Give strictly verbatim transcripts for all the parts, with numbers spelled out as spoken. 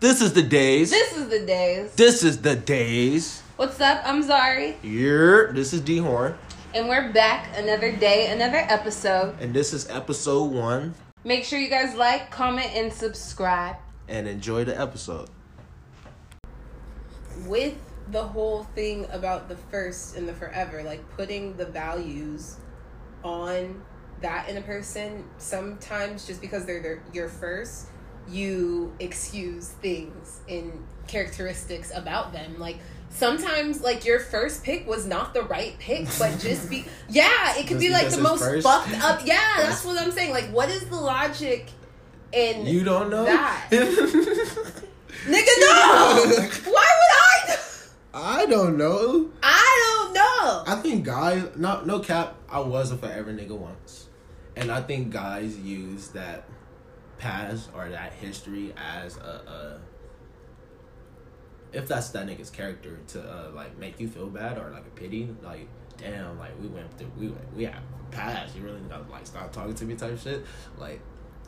This is the Dayze. This is the Dayze. This is the Dayze. What's up? I'm Zari. Yeah, this is D Horn. And we're back another day, another episode. And this is episode one. Make sure you guys like, comment, and subscribe. And enjoy the episode. With the whole thing about the first and the forever, like putting the values on that in a person, sometimes just because they're their, your first, you excuse things and characteristics about them. Like sometimes, like your first pick was not the right pick, but just be yeah, it could just be like the most first. fucked up. Yeah, that's what I'm saying. Like, what is the logic in you don't know that? Nigga, no. Why would I? Know? I don't know. I don't know. I think guys, no, no cap. I was a forever nigga once, and I think guys use that past or that history as a, a if that's that nigga's character to uh, like make you feel bad or like a pity, like damn, like we went through, we went, we had past, you really gotta like stop talking to me type shit. Like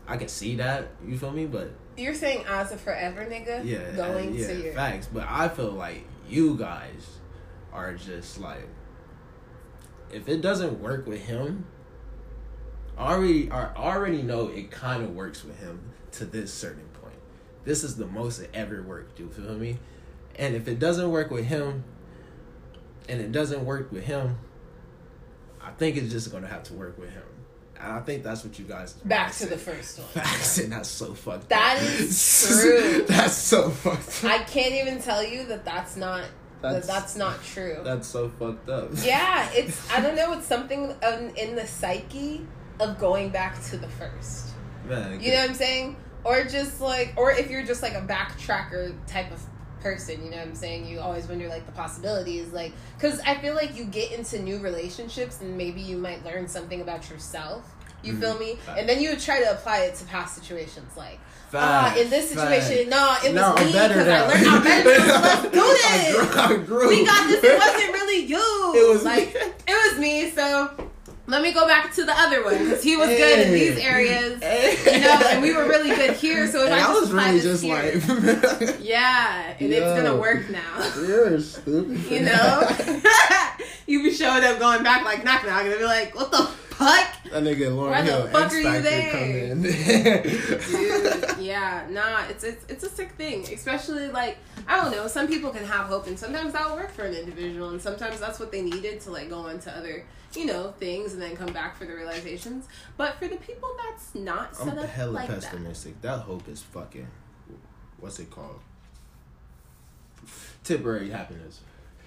I can see that, you feel me? But you're saying as a forever nigga, yeah, going yeah, to your facts. But I feel like you guys are just like, if it doesn't work with him, already are already know it kind of works with him to this certain point. This is the most it ever worked. Do you feel me? And if it doesn't work with him, and it doesn't work with him, I think it's just gonna have to work with him. And I think that's what you guys back to the first one. Facts, and that's so fucked. That up. is true. That's so fucked. Up. I can't even tell you that that's not. That's, that that's not true. That's so fucked up. Yeah, it's I don't know. It's something um, in the psyche of going back to the first. Man, you know what I'm saying? Or just like, or if you're just like a backtracker type of person, you know what I'm saying? You always wonder like the possibilities, like, because I feel like you get into new relationships and maybe you might learn something about yourself. You mm-hmm. feel me? Facts. And then you would try to apply it to past situations, like, ah, oh, in this situation, Facts. no, it no, was I'm me because I learned how better let's do this. I grew, I grew. We got this. It wasn't really you. It was like me. It was me. So. Let me go back to the other one because he was hey. good in these areas, hey. you know, and we were really good here. So if I, I was really just here, like, yeah, and Yo. it's gonna work now. You're stupid, you know. You be showing up going back like knock knock, and be like, what the fuck? That nigga Lauren Why Hill, the fuck X are you there? Dude, yeah, nah, it's it's it's a sick thing, especially like I don't know. Some people can have hope, and sometimes that'll work for an individual, and sometimes that's what they needed to like go on to other. You know, things, and then come back for the realizations. But for the people that's not set I'm up hella like pessimistic. That. that hope is fucking, what's it called? Temporary happiness.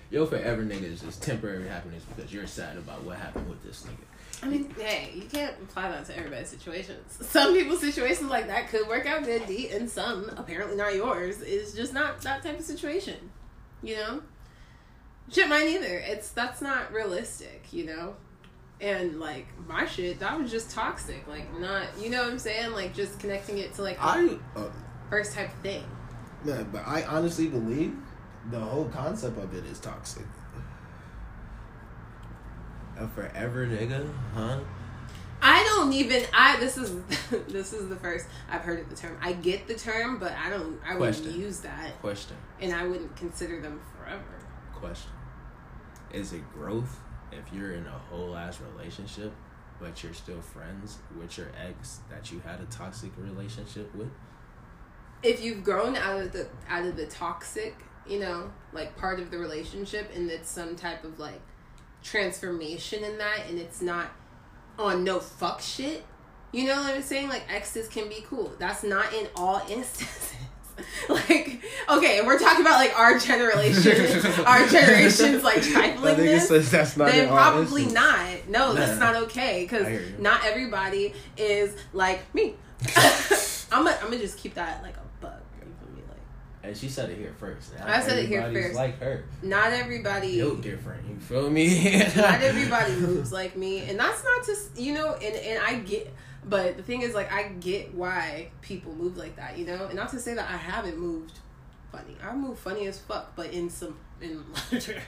Your forever nigga is just temporary happiness because you're sad about what happened with this nigga. I mean, hey, you can't apply that to everybody's situations. Some people's situations like that could work out good, D, and some, apparently not yours, is just not that type of situation. You know? Shit, mine either. It's that's not realistic, you know? And, like, my shit, that was just toxic. Like, not, you know what I'm saying? Like, just connecting it to, like, I, uh, first type of thing. Yeah, but I honestly believe the whole concept of it is toxic. A forever nigga, huh? I don't even, I, this is, this is the first I've heard of the term. I get the term, but I don't, I Question. wouldn't use that. Question. And I wouldn't consider them forever. Question. Is it growth if you're in a whole ass relationship but you're still friends with your ex that you had a toxic relationship with? If you've grown out of the out of the toxic, you know, like part of the relationship, and it's some type of like transformation in that, and it's not on no fuck shit. You know what I'm saying? Like exes can be cool. That's not in all instances. Like, okay, and we're talking about like our generation, our generation's like trifling this. That's not then probably not. No, nah. That's not okay because not everybody is like me. I'm gonna I'm gonna just keep that like a bug. You feel me? Like, and she said it here first. Not I said it here first. Like her, not everybody. You're different. You feel me? Not everybody moves like me, and that's not just you know. And and I get. But the thing is, like, I get why people move like that, you know? And not to say that I haven't moved funny. I move funny as fuck, but in some, in larger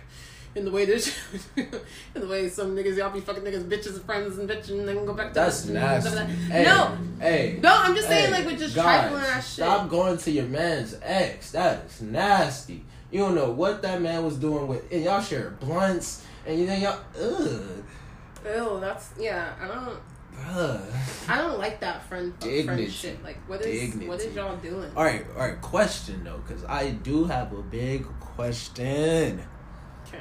in the way this, in the way some niggas y'all be fucking niggas, bitches, friends, and bitches, and then go back to that's the, nasty. Stuff like that. Hey, no, hey, no, I'm just hey, saying like with just guys, trifling that shit. Stop going to your man's ex. That is nasty. You don't know what that man was doing with, and y'all share blunts, and you then y'all, ugh. Ew, that's yeah. I don't. Bruh. I don't like that friend friend shit. Like, what is Dignity. What is y'all doing? All right, all right. Question though, because I do have a big question. Okay.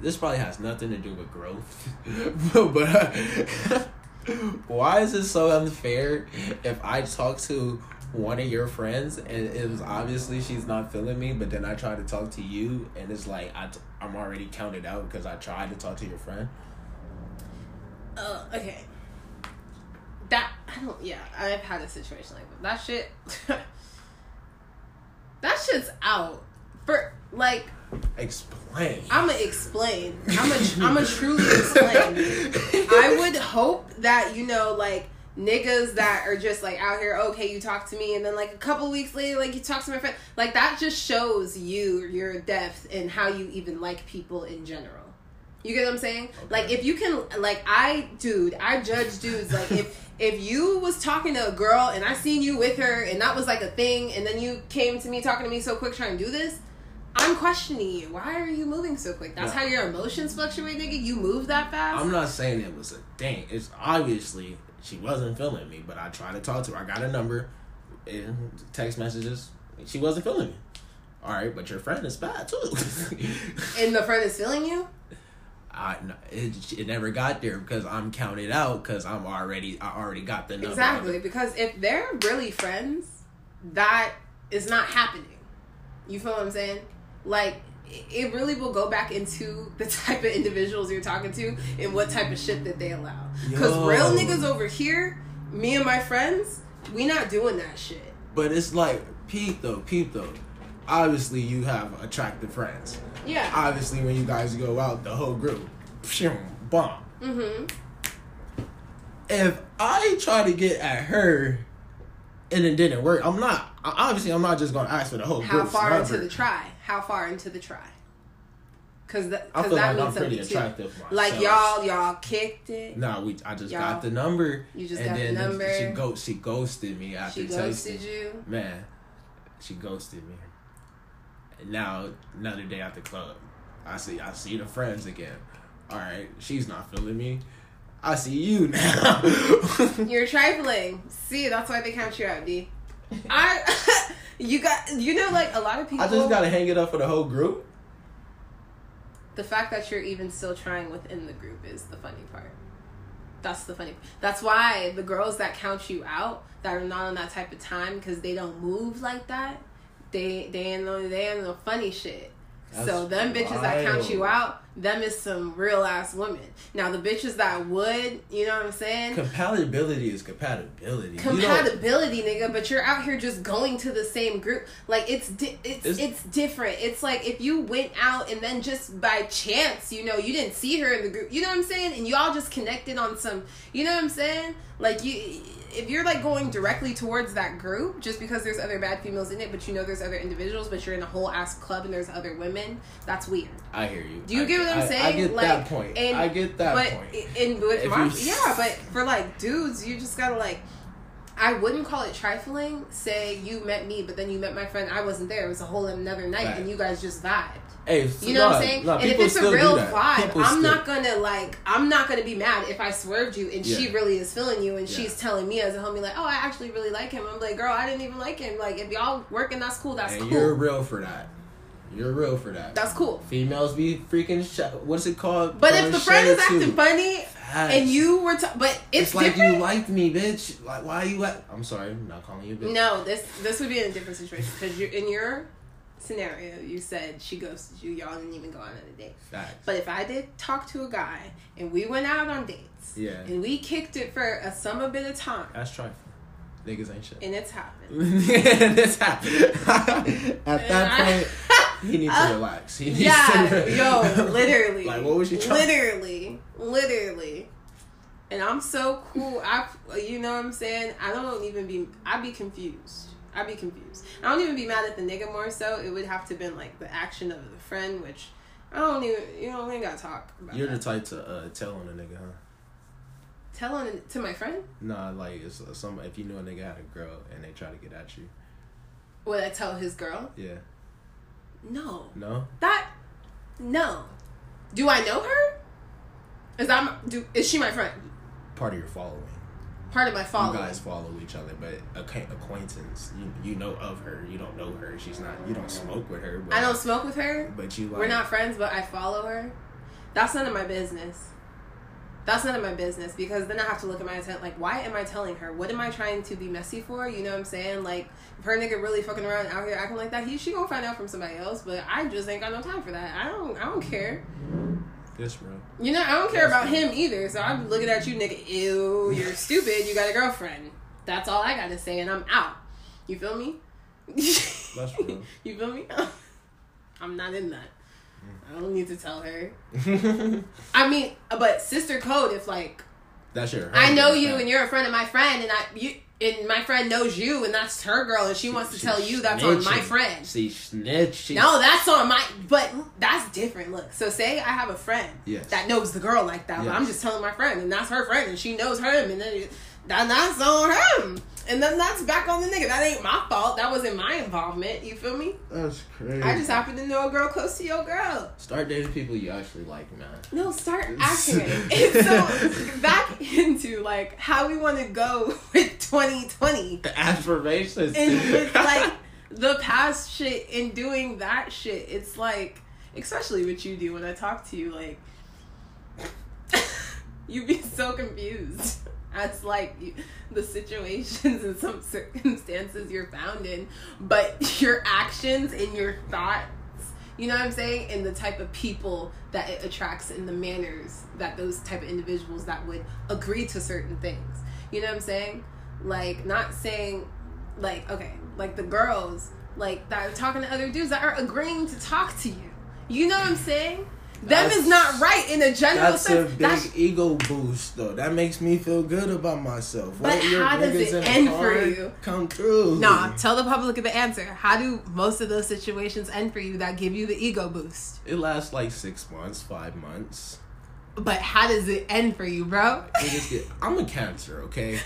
This probably has nothing to do with growth, but uh, why is it so unfair if I talk to one of your friends and it was obviously she's not feeling me, but then I try to talk to you and it's like I t- I'm already counted out because I tried to talk to your friend. Uh, okay. That, I don't, yeah, I've had a situation like that. That shit, that shit's out. For, like. Explain. I'ma explain. I'ma, I'ma truly explain. I would hope that, you know, like, niggas that are just, like, out here, okay, you talk to me, and then, like, a couple weeks later, like, you talk to my friend. Like, that just shows you your depth and how you even like people in general. You get what I'm saying? Okay. Like, if you can, like, I, dude, I judge dudes. Like, if if you was talking to a girl and I seen you with her and that was, like, a thing, and then you came to me talking to me so quick trying to do this, I'm questioning you. Why are you moving so quick? That's no. how your emotions fluctuate, nigga? You move that fast? I'm not saying it was a thing. It's obviously she wasn't feeling me, but I tried to talk to her. I got a number, and text messages. She wasn't feeling me. All right, but your friend is bad, too. And the friend is feeling you? I it, it never got there because I'm counted out because I'm already I already got the number. Exactly, because if they're really friends, that is not happening. You feel what I'm saying? Like, it really will go back into the type of individuals you're talking to and what type of shit that they allow. Because real niggas over here, me and my friends, we not doing that shit. But it's like, peep though, peep though. Obviously, you have attractive friends. Yeah. Obviously, when you guys go out, the whole group, bomb. Mm-hmm. If I try to get at her and it didn't work, I'm not. Obviously, I'm not just gonna ask for the whole group. How far number. into the try? How far into the try? Because that means like I'm pretty attractive. Myself. Like y'all, y'all kicked it. Nah, we. I just y'all, got the number. You just and got then the number. She go. She ghosted me after. She ghosted texting. you. Man, she ghosted me. Now, another day at the club, I see I see the friends again. All right, she's not feeling me. I see you now. You're trifling. See, that's why they count you out, D. I, you got, you know, like a lot of people. I just gotta hang it up for the whole group. The fact that you're even still trying within the group is the funny part. That's the funny. That's why the girls that count you out, that are not on that type of time, because they don't move like that. They they ain't no they ain't no funny shit. That's so them bitches wild. That count you out, them is some real ass women. Now the bitches that would, you know what I'm saying? Compatibility is compatibility. Compatibility, nigga. But you're out here just going to the same group. Like it's di- it's, it's it's different. It's like if you went out and then just by chance, you know, you didn't see her in the group. You know what I'm saying? And y'all just connected on some. You know what I'm saying? Like you. If you're like going directly towards that group just because there's other bad females in it, but you know there's other individuals, but you're in a whole ass club and there's other women, that's weird. I hear you. Do you I, get what I'm I, saying? I get like, that point. And, I get that but, point. And with my, you... yeah, but for like dudes, you just gotta like, I wouldn't call it trifling. Say you met me, but then you met my friend. I wasn't there. It was a whole another night, right. And you guys just vibed. Hey, you know nah, what I'm saying? Nah, and if it's a real vibe, people I'm still. not gonna like. I'm not gonna be mad if I swerved you and yeah. she really is feeling you and yeah. she's telling me as a homie like, oh, I actually really like him. I'm like, girl, I didn't even like him. Like, if y'all working, that's cool. That's and cool. You're real for that. You're real for that. That's cool. Females be freaking. Sh- what's it called? But Throwing if the friend is acting too. funny Facts. and you were, t- but it's, it's like different. You liked me, bitch. Like, why are you? At- I'm sorry, I'm not calling you bitch. No, this this would be in a different situation because you in your. Scenario, you said she ghosted you, y'all didn't even go on a date. Facts. But if I did talk to a guy and we went out on dates, yeah, and we kicked it for a summer bit of time, that's trifling. Niggas ain't shit, and it's happened. And it's happened. At and that I, point, he needs uh, to relax. He needs yeah, to relax. Yo, literally. Like, what was she trying? Literally, literally. And I'm so cool. I, you know what I'm saying? I don't even be. I be confused. I'd be confused. I don't even be mad at the nigga more so. It would have to have been like the action of the friend, which I don't even, you know, we ain't gotta talk about You're that. The type to uh, tell on a nigga, huh? Tell on a, to my friend? Nah, like, it's uh, some, if you knew a nigga had a girl and they try to get at you. Would I tell his girl? Yeah. No. No? That, no. Do I know her? Is that, my, do, is she my friend? Part of your following. Part of my following. You guys follow each other, but acquaintance. You you know of her. You don't know her. She's not. You don't smoke with her. But, I don't smoke with her. But you. Like, we're not friends, but I follow her. That's none of my business. That's none of my business because then I have to look at my intent. Like, why am I telling her? What am I trying to be messy for? You know what I'm saying? Like, if her nigga really fucking around out here acting like that, he she gonna find out from somebody else. But I just ain't got no time for that. I don't. I don't care. That's real. You know, I don't care about him either. So I'm looking at you, nigga. Ew, you're stupid. You got a girlfriend. That's all I got to say, and I'm out. You feel me? That's real. You feel me? I'm not in that. I don't need to tell her. I mean, but sister code, if like... That's your... I know you, friend. And you're a friend of my friend, and I... you. And my friend knows you, and that's her girl, and she, she wants to tell you that's snitching. On my friend. She snitched. No, that's on my... But that's different. Look, so say I have a friend yes. that knows the girl like that, yes. but I'm just telling my friend, and that's her friend, and she knows him, and then that, that's on him. And then that's back on the nigga. That ain't my fault. That wasn't my involvement. You feel me? That's crazy. I just happen to know a girl close to your girl. Start dating people you actually like, man. No, start acting. And so, back into, like, how we want to go with twenty twenty. The aspirations. And with, like, the past shit and doing that shit. It's like, especially what you do when I talk to you, like, you be so confused. That's like the situations and some circumstances you're found in, but your actions and your thoughts, you know what I'm saying? And the type of people that it attracts and the manners that those type of individuals that would agree to certain things, you know what I'm saying? Like, not saying like, okay, like the girls like that are talking to other dudes that are agreeing to talk to you. You know what I'm saying? Them that's, is not right in a general that's sense. A big that's ego boost, though. That makes me feel good about myself. But what, how does it end for you? Come through. Nah, tell the public the answer. How do most of those situations end for you that give you the ego boost? It lasts like six months, five months. But how does it end for you, bro? I'm a Cancer, okay?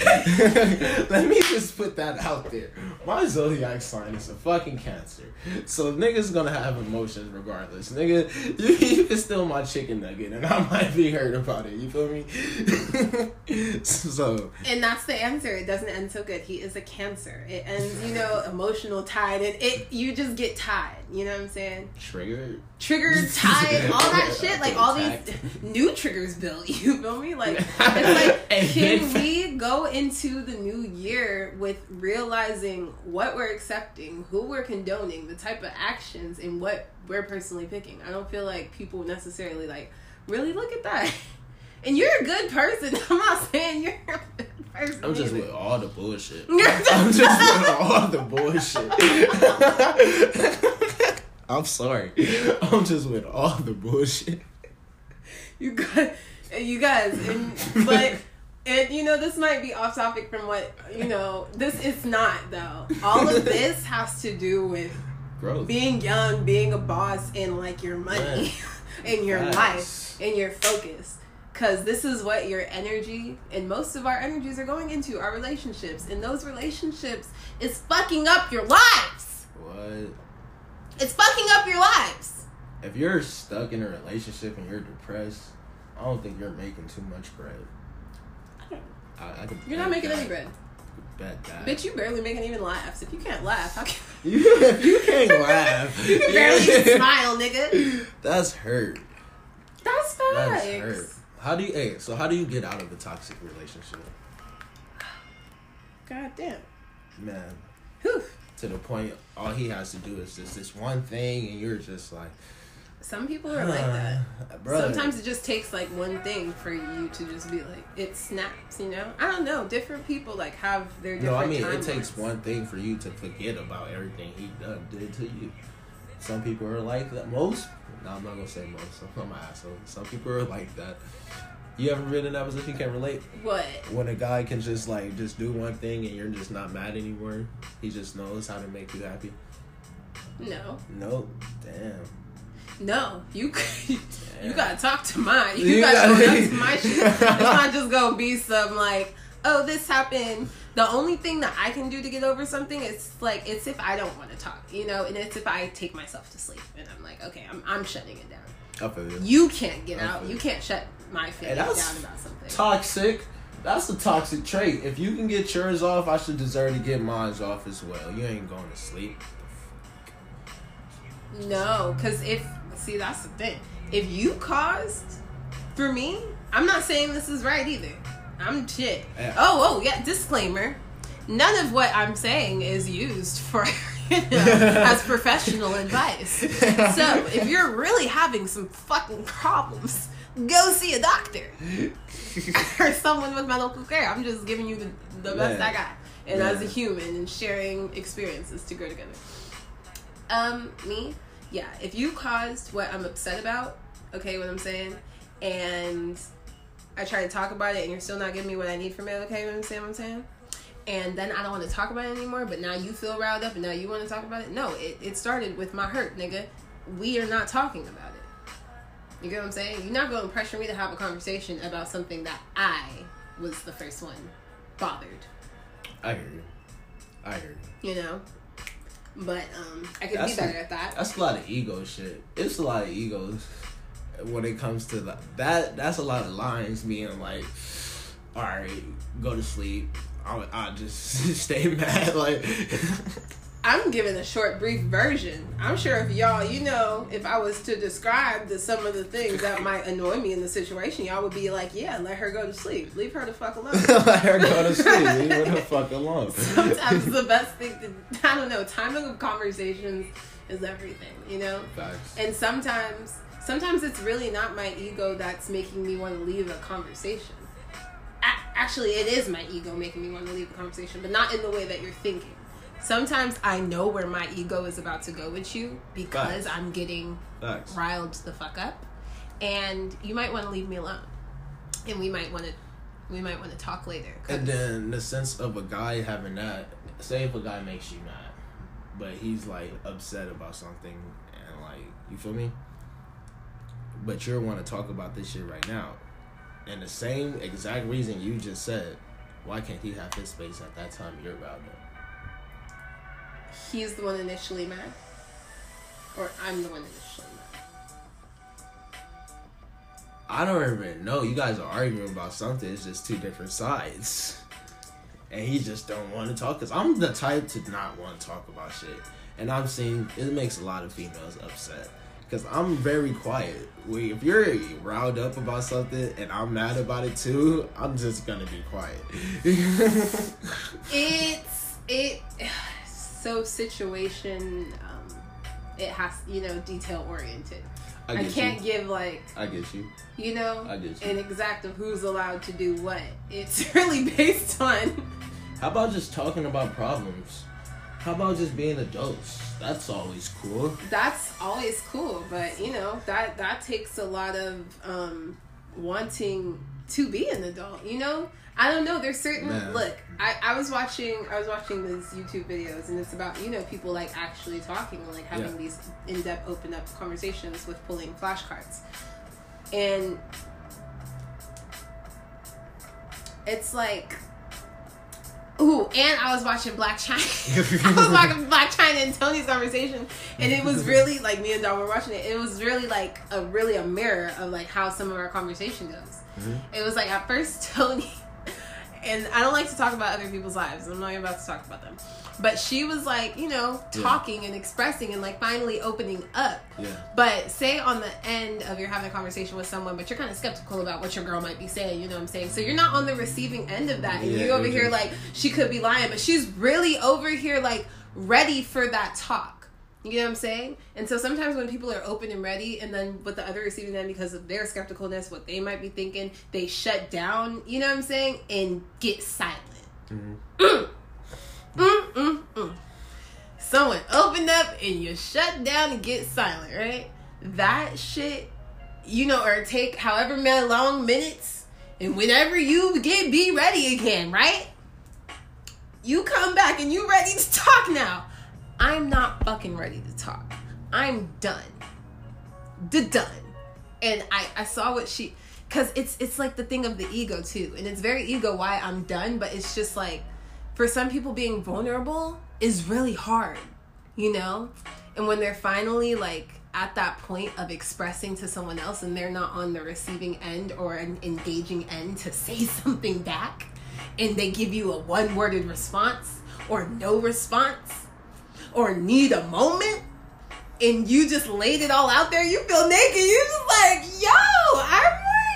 Let me just put that out there. My zodiac sign is a fucking Cancer. So niggas gonna have emotions regardless. Nigga, you can steal my chicken nugget and I might be hurt about it. You feel me? So. And that's the answer. It doesn't end so good. He is a Cancer. It ends, you know, emotional tied. And it, you just get tied. You know what I'm saying? Triggered. Triggered, tied, all that shit. Like, all these new triggers built. You feel me? Like, it's like, can we go into the new year with realizing what we're accepting, who we're condoning, the type of actions, and what we're personally picking? I don't feel like people necessarily, like, really look at that. And you're a good person. I'm not saying you're a good person. I'm just either. With all the bullshit. I'm just with all the bullshit. I'm sorry. I'm just with all the bullshit. You guys, you guys, and, but, and, you know, this might be off topic from what, you know, this is not, though. All of this has to do with growth. Being young, being a boss, and, like, your money, yeah. and your nice. Life, and your focus. Because this is what your energy, and most of our energies are going into, our relationships. And those relationships is fucking up your lives. What? It's fucking up your lives. If you're stuck in a relationship and you're depressed, I don't think you're making too much bread. I don't. I, I can you're not making that. Any bread. Bet that. Bitch, you barely making even laughs. If you can't laugh, how can you? You can't laugh. You can barely even smile, nigga. That's hurt. That's facts. That's hurt. How do you? Hey, so how do you get out of a toxic relationship? God damn. Man. Whew. To the point, all he has to do is just this one thing, and you're just like... Some people are uh, like that. Brother. Sometimes it just takes, like, one thing for you to just be like, it snaps, you know? I don't know. Different people, like, have their different No, I mean, timelines. It takes one thing for you to forget about everything he done did to you. Some people are like that. Most? No, I'm not going to say most. I'm an asshole. Some people are like that. You ever been in that position? You can't relate. What? When a guy can just like just do one thing and you're just not mad anymore. He just knows how to make you happy. No. No. Damn. No, you you gotta talk to mine. You, you gotta go up to my shit. It's not just gonna be some like, oh, this happened. The only thing that I can do to get over something is like, it's if I don't want to talk, you know, and it's if I take myself to sleep and I'm like, okay, I'm I'm shutting it down. I feel you. You can't get I out. You can't shut my feelings hey, down about something. Toxic. That's a toxic trait. If you can get yours off, I should deserve to get mine off as well. You ain't going to sleep. No, because if, see, that's the thing. If you caused, for me, I'm not saying this is right either. I'm shit. Yeah. Oh, oh, yeah, disclaimer. None of what I'm saying is used for, you know, as professional advice. So, if you're really having some fucking problems, go see a doctor. Or someone with medical care. I'm just giving you the, the best yeah. I got. And yeah. as a human, and sharing experiences to grow together. Um, me? Yeah. If you caused what I'm upset about, okay, what I'm saying, and I try to talk about it and you're still not giving me what I need from it, okay, what I'm saying, what I'm saying? And then I don't want to talk about it anymore, but now you feel riled up and now you want to talk about it? No, it, it started with my hurt, nigga. We are not talking about it. You get what I'm saying? You're not going to pressure me to have a conversation about something that I was the first one bothered. I hear you. I hear you. You know? But um, I could that's be better a, at that. That's a lot of ego shit. It's a lot of egos when it comes to the, that. That's a lot of lines being like, all right, go to sleep. I'll, I'll just stay mad. Like, I'm giving a short, brief version. I'm sure if y'all, you know, if I was to describe the, some of the things that might annoy me in the situation, y'all would be like, yeah, let her go to sleep. Leave her the fuck alone. Let her go to sleep. Leave her the fuck alone. Sometimes the best thing to, I don't know, timing of conversations is everything, you know? Facts. And sometimes, sometimes it's really not my ego that's making me want to leave a conversation. A- actually, it is my ego making me want to leave a conversation, but not in the way that you're thinking. Sometimes I know where my ego is about to go with you because Facts. I'm getting Facts. riled the fuck up, and you might want to leave me alone, and we might want to, we might want to talk later. And then the sense of a guy having that, say if a guy makes you mad, but he's like upset about something, and like you feel me, but you want to talk about this shit right now, and the same exact reason you just said, why can't he have his space at that time you're about it? He's the one initially mad, or I'm the one initially mad. I don't even know. You guys are arguing about something. It's just two different sides, and he just don't want to talk. Cause I'm the type to not want to talk about shit, and I've seen it makes a lot of females upset. Cause I'm very quiet. If you're riled up about something and I'm mad about it too, I'm just gonna be quiet. it's it. So situation, um, it has, you know, detail oriented. I, I can't you. give like I get you. You know, I get you. An exact of who's allowed to do what. It's really based on. How about just talking about problems? How about just being adults? That's always cool. That's always cool, but you know that that takes a lot of um, wanting to be an adult. You know. I don't know. There's certain Man. look. I, I was watching. I was watching these YouTube videos, and it's about you know people like actually talking and like having yeah. these in-depth, open-up conversations with pulling flashcards, and it's like, ooh. And I was watching Blac Chyna. I was watching Blac Chyna and Tony's conversation, and it was really like me and Dom were watching it. It was really like a really a mirror of like how some of our conversation goes. Mm-hmm. It was like at first Tony. And I don't like to talk about other people's lives. I'm not about to talk about them. But she was like, you know, talking yeah. and expressing and like finally opening up. Yeah. But say on the end of you're having a conversation with someone, but you're kind of skeptical about what your girl might be saying. You know what I'm saying? So you're not on the receiving end of that. And yeah, you over here like, she could be lying. But she's really over here like ready for that talk. You know what I'm saying? And so sometimes when people are open and ready, and then with the other receiving them because of their skepticalness, what they might be thinking, they shut down, you know what I'm saying? And get silent. Mm-hmm. Mm. Mm, mm, mm. Someone opened up and you shut down and get silent, right? That shit, you know, or take however many long minutes, and whenever you get be ready again, right? You come back and you ready to talk now. I'm not fucking ready to talk. I'm done. done. And I, I saw what she, because it's it's like the thing of the ego too, and it's very ego why I'm done, but it's just like for some people being vulnerable is really hard, you know? And when they're finally like at that point of expressing to someone else and they're not on the receiving end or an engaging end to say something back, and they give you a one-worded response or no response or need a moment, and you just laid it all out there, you feel naked. You're just like, yo, I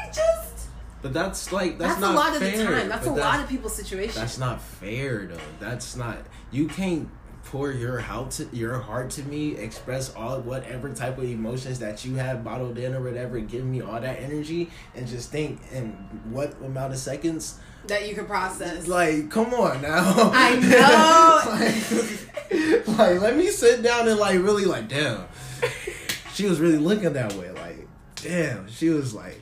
might just... But that's like, that's, that's not fair. That's a lot fair. of the time. That's but a that's, lot of people's situations. That's not fair, though. That's not... You can't pour your heart to, your heart to me, express all whatever type of emotions that you have bottled in or whatever, give me all that energy, and just think in what amount of seconds... That you can process. Like, come on now. I know. like, like, let me sit down and, like, really, like, damn. She was really looking that way. Like, damn. She was, like,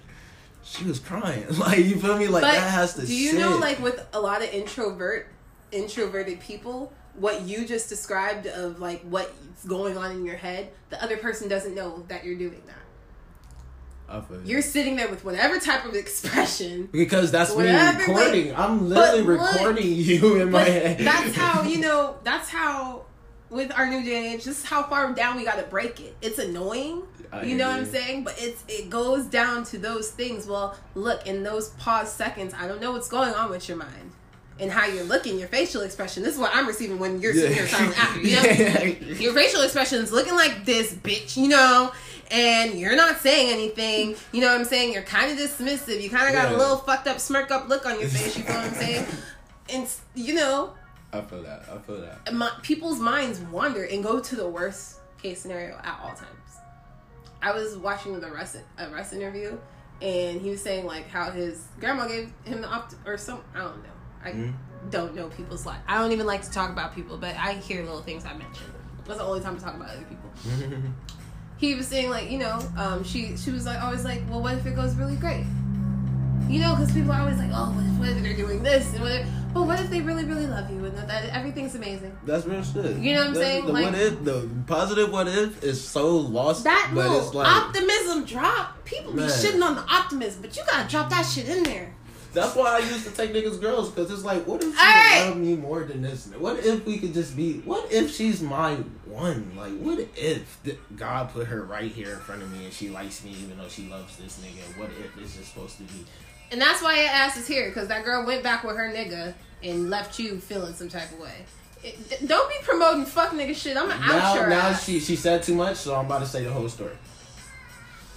she was crying. Like, you feel me? Like, but that has to do you sit. know, like, with a lot of introvert, introverted people, what you just described of, like, what's going on in your head, the other person doesn't know that you're doing that. You're sitting there with whatever type of expression. Because that's me recording. Like, I'm literally recording look, you in my head. That's how, you know, that's how, with our new day and age, just how far down we got to break it. It's annoying. I you know agree. what I'm saying? But it's it goes down to those things. Well, look, in those pause seconds, I don't know what's going on with your mind. And how you're looking, your facial expression. This is what I'm receiving when you're sitting there silent after. You know? yeah. Your facial expression is looking like this, bitch, you know? And you're not saying anything. You know what I'm saying? You're kind of dismissive. You kind of got yeah. a little fucked up, smirk up look on your face. You know what I'm saying? And, you know. I feel that. I feel that. My, people's minds wander and go to the worst case scenario at all times. I was watching the Russ, a Russ interview. And he was saying, like, how his grandma gave him the opt... Or some... I don't know. I mm-hmm. don't know people's life. I don't even like to talk about people, but I hear little things I mention. That's the only time to talk about other people. He was saying, like, you know, um, she she was like always like, well, what if it goes really great? You know, because people are always like, oh, what if, what if they're doing this? And what if, but what if they really, really love you and that, that everything's amazing? That's real shit. You know what I'm That's, saying? The like, what if, the positive what if is so lost. That but no, it's like, optimism drop. People man. be shitting on the optimism, but you got to drop that shit in there. That's why I used to take niggas girls, because it's like, what if she right. love me more than this? What if we could just be, what if she's my one? Like, what if th- God put her right here in front of me and she likes me even though she loves this nigga? What if it's just supposed to be? And that's why your ass is here, because that girl went back with her nigga and left you feeling some type of way. It, don't be promoting fuck nigga shit. I'm an out your Now she, she said too much, so I'm about to say the whole story.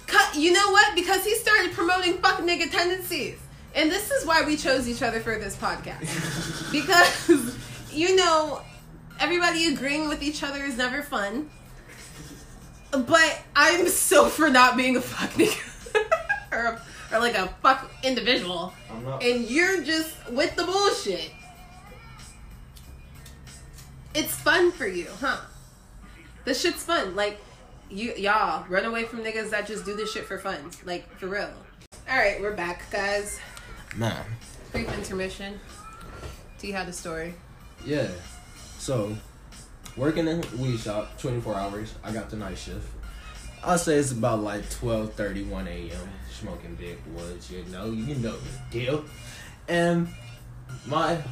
Cut, you know what? Because he started promoting fuck nigga tendencies. And this is why we chose each other for this podcast. Because, you know, everybody agreeing with each other is never fun. But I'm so for not being a fuck nigga. or, or like a fuck individual. I'm not. And you're just with the bullshit. It's fun for you, huh? This shit's fun. Like, you, y'all, run away from niggas that just do this shit for fun. Like, for real. Alright, we're back, guys. Man. Brief intermission. T had a story. Yeah. So, working in a weed shop, twenty-four hours. I got the night shift. I'll say it's about like twelve thirty, one a.m. Smoking big woods, you know. You know the deal. And my,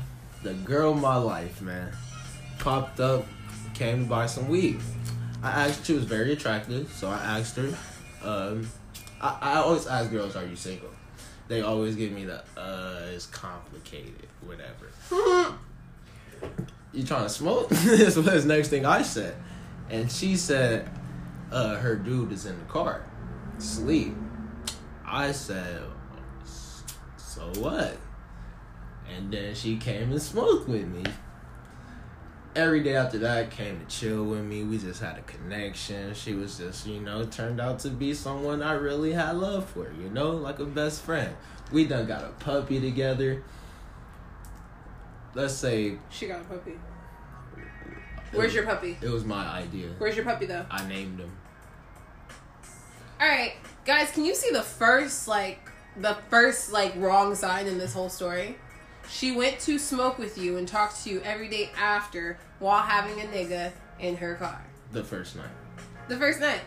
the girl of my life, man, popped up, came to buy some weed. I asked, she was very attractive, so I asked her, um, I, I always ask girls, are you single? They always give me the, uh, it's complicated, whatever. You trying to smoke? That's the next thing I said. And she said, uh, her dude is in the car, asleep. I said, so what? And then she came and smoked with me. Every day after that, came to chill with me. We just had a connection. She was just, you know, turned out to be someone I really had love for, you know, like a best friend. We done got a puppy together. Let's say... She got a puppy. Where's was, your puppy? It was my idea. Where's your puppy, though? I named him. All right, guys, can you see the first, like, the first, like, wrong sign in this whole story? She went to smoke with you and talked to you every day after while having a nigga in her car. The first night. The first night.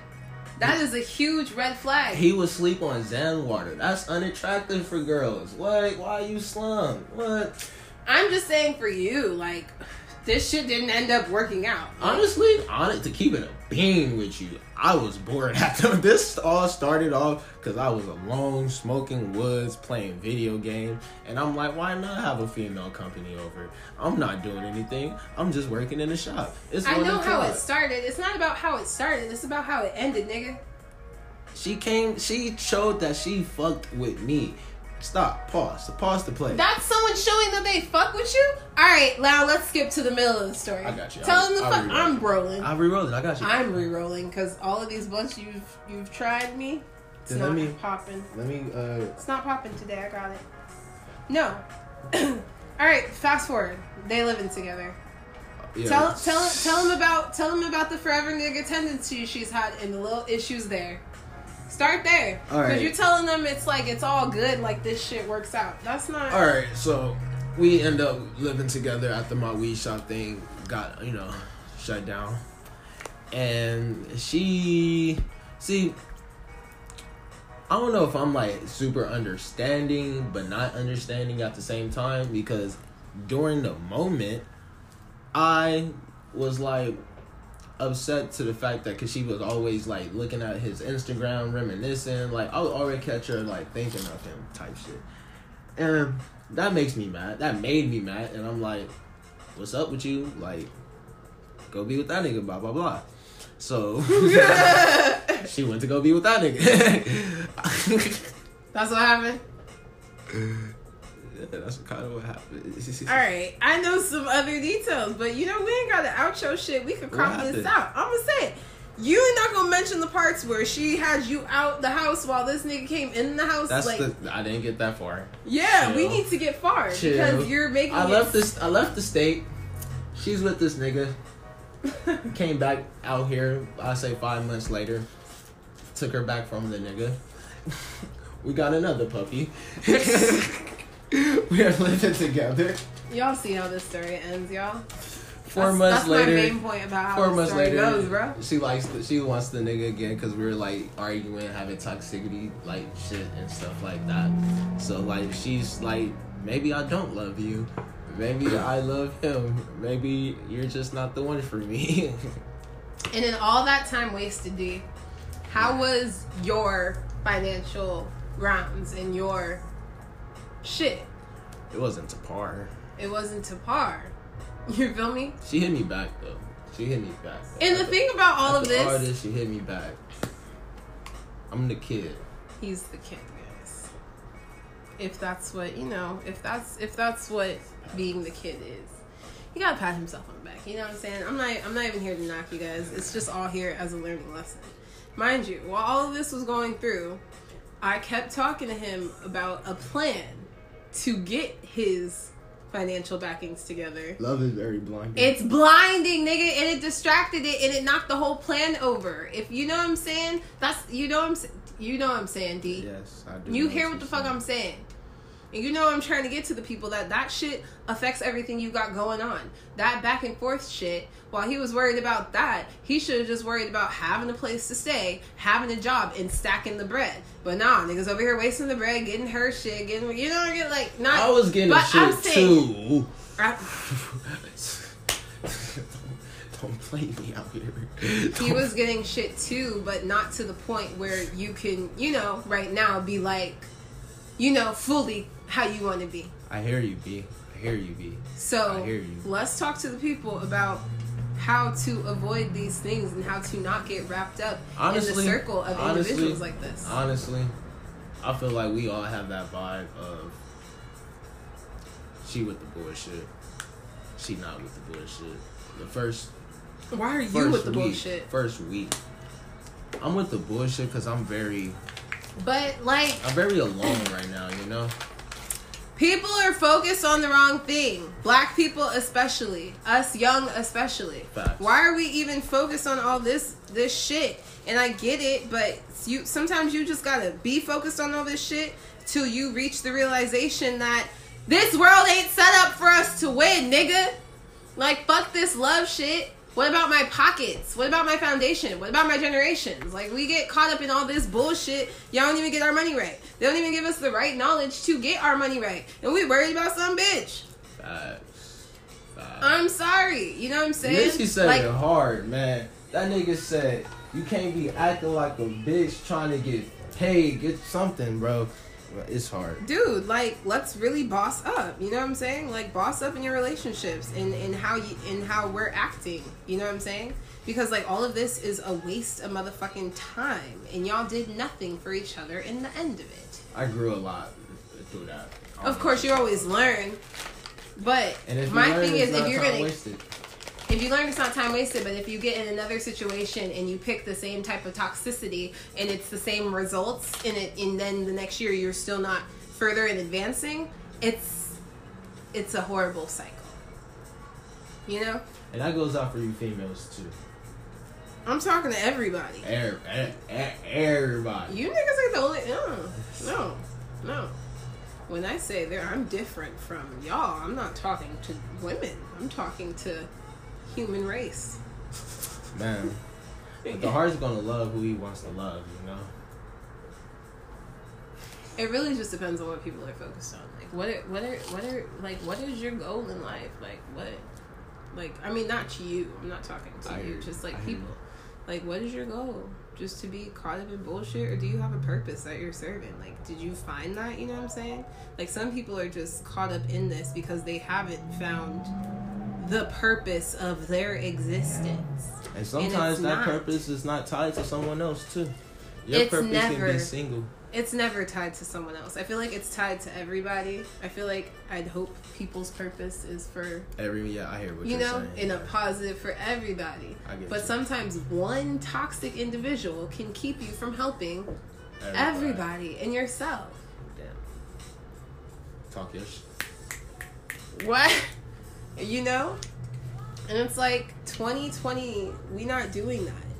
That is a huge red flag. He would sleep on Zan water. That's unattractive for girls. What? Why you slum? What? I'm just saying for you, like, this shit didn't end up working out. Honestly, honest, to keep it a bean with you, I was bored after this. All started off because I was alone, smoking woods, playing video games, and I'm like, why not have a female company over? I'm not doing anything. I'm just working in the shop. It's I know how it started. It's not about how it started. It's about how it ended, nigga. She came. She showed that she fucked with me. Stop. Pause. Pause the play. That's someone showing that they fuck with you? All right, now let's skip to the middle of the story. I got you. Tell I'll, them the I'll fuck. Re-roll. I'm rolling. I'm re-rolling. I got you. I'm re-rolling because all of these ones you've you've tried me, it's then not let me, popping. Let me. Uh, it's not popping today. I got it. No. All right. Fast forward. They living together. Yeah. Tell tell tell them about tell them about the forever nigga tendency she's had and the little issues there. Start there. All right. Because you're telling them it's like, it's all good, like this shit works out. That's not... All right, so we end up living together after my weed shop thing got, you know, shut down. And she... See, I don't know if I'm, like, super understanding, but not understanding at the same time. Because during the moment, I was like... upset to the fact that because she was always like looking at his Instagram, reminiscing, like I would already catch her like thinking of him type shit, and that makes me mad. That made me mad, and I'm like, "What's up with you? Like, go be with that nigga." Blah blah blah. So she went to go be with that nigga. That's what happened. Yeah, that's kind of what happened. All right, I know some other details, but you know we ain't got to outro shit. We could crop this out. I'm gonna say it. You not gonna mention the parts where she had you out the house while this nigga came in the house. That's like, the, I didn't get that far. Yeah, chill. We need to get far chill. Because you're making. I it... left this. I left the state. She's with this nigga. Came back out here. I say five months later. Took her back from the nigga. We got another puppy. We are living together. Y'all see how this story ends, y'all. Four that's, months that's later. That's my main point about how four months story later, goes, bro. She likes. The, she wants the nigga again because we were like arguing, having toxicity, like shit and stuff like that. So like, she's like, maybe I don't love you. Maybe I love him. Maybe you're just not the one for me. And in all that time wasted, D, how was your financial rounds and your shit? It wasn't to par. It wasn't to par. You feel me? She hit me back though. She hit me back. And after, the thing about all of this, all this, she hit me back. I'm the kid. He's the kid, guys. If that's what you know, if that's if that's what being the kid is, he gotta pat himself on the back. You know what I'm saying? I'm not I'm not even here to knock you guys. It's just all here as a learning lesson, mind you. While all of this was going through, I kept talking to him about a plan to get his financial backings together. Love is very blinding. It's blinding, nigga, and it distracted it, and it knocked the whole plan over. If you know what I'm saying, that's you know what I'm you know what I'm saying, D. Yes, I do. You hear what the fuck I'm saying, and you know I'm trying to get to the people that that shit affects everything you got going on. That back and forth shit. While he was worried about that, he should have just worried about having a place to stay, having a job, and stacking the bread. But nah, niggas over here wasting the bread, getting her shit, getting, you know, I get like, not. I was getting but shit I'm saying, too. I, don't play me out here. Don't. He was getting shit too, but not to the point where you can, you know, right now be like, you know, fully how you want to be. I hear you, B. I hear you, B. So I hear you. Let's talk to the people about how to avoid these things and how to not get wrapped up honestly, in the circle of honestly, individuals like this. Honestly, I feel like we all have that vibe of she with the bullshit, she not with the bullshit. The first, why are you first with the week, bullshit? First week, I'm with the bullshit because I'm very, but like I'm very alone right now. You know, people are focused on the wrong thing. Black people especially. Us young especially. Facts. Why are we even focused on all this this shit? And I get it, but you sometimes you just gotta be focused on all this shit till you reach the realization that this world ain't set up for us to win, nigga. Like, fuck this love shit. What about my pockets? What about my foundation? What about my generations? Like, we get caught up in all this bullshit. Y'all don't even get our money right. They don't even give us the right knowledge to get our money right. And we worried about some bitch. Facts. Facts. I'm sorry. You know what I'm saying? Nipsey said like, it hard, man. That nigga said, you can't be acting like a bitch trying to get paid, get something, bro. It's hard. Dude, like, let's really boss up. You know what I'm saying? Like, boss up in your relationships and, and how you and how we're acting. You know what I'm saying? Because, like, all of this is a waste of motherfucking time. And y'all did nothing for each other in the end of it. I grew a lot through that. Almost. Of course, you always learn. But my learn, thing is, if you're going to... If you learn, it's not time wasted, but if you get in another situation and you pick the same type of toxicity and it's the same results in it, and then the next year you're still not further in advancing, it's it's a horrible cycle. You know? And that goes out for you females, too. I'm talking to everybody. Er, er, er, everybody. You niggas are the only... No. No. No. When I say there, I'm different from y'all. I'm not talking to women. I'm talking to... human race, man. But the heart's gonna love who he wants to love, you know. It really just depends on what people are focused on. Like, what, are, what, are, what are, like, what is your goal in life? Like, what, like, I mean, not you. I'm not talking to I, you. Just like I people. Know. Like, what is your goal? Just to be caught up in bullshit, or do you have a purpose that you're serving? Like, did you find that? You know what I'm saying? Like, some people are just caught up in this because they haven't found the purpose of their existence. And sometimes and that not, purpose is not tied to someone else, too. Your it's purpose never, can be single. It's never tied to someone else. I feel like it's tied to everybody. I feel like I'd hope people's purpose is for... Every, yeah, I hear what you you're know, saying. You know, in yeah. a positive for everybody. I get but you. Sometimes one toxic individual can keep you from helping everybody, everybody and yourself. Damn. Talk your shit. What? You know? And it's like, twenty twenty, we not doing that.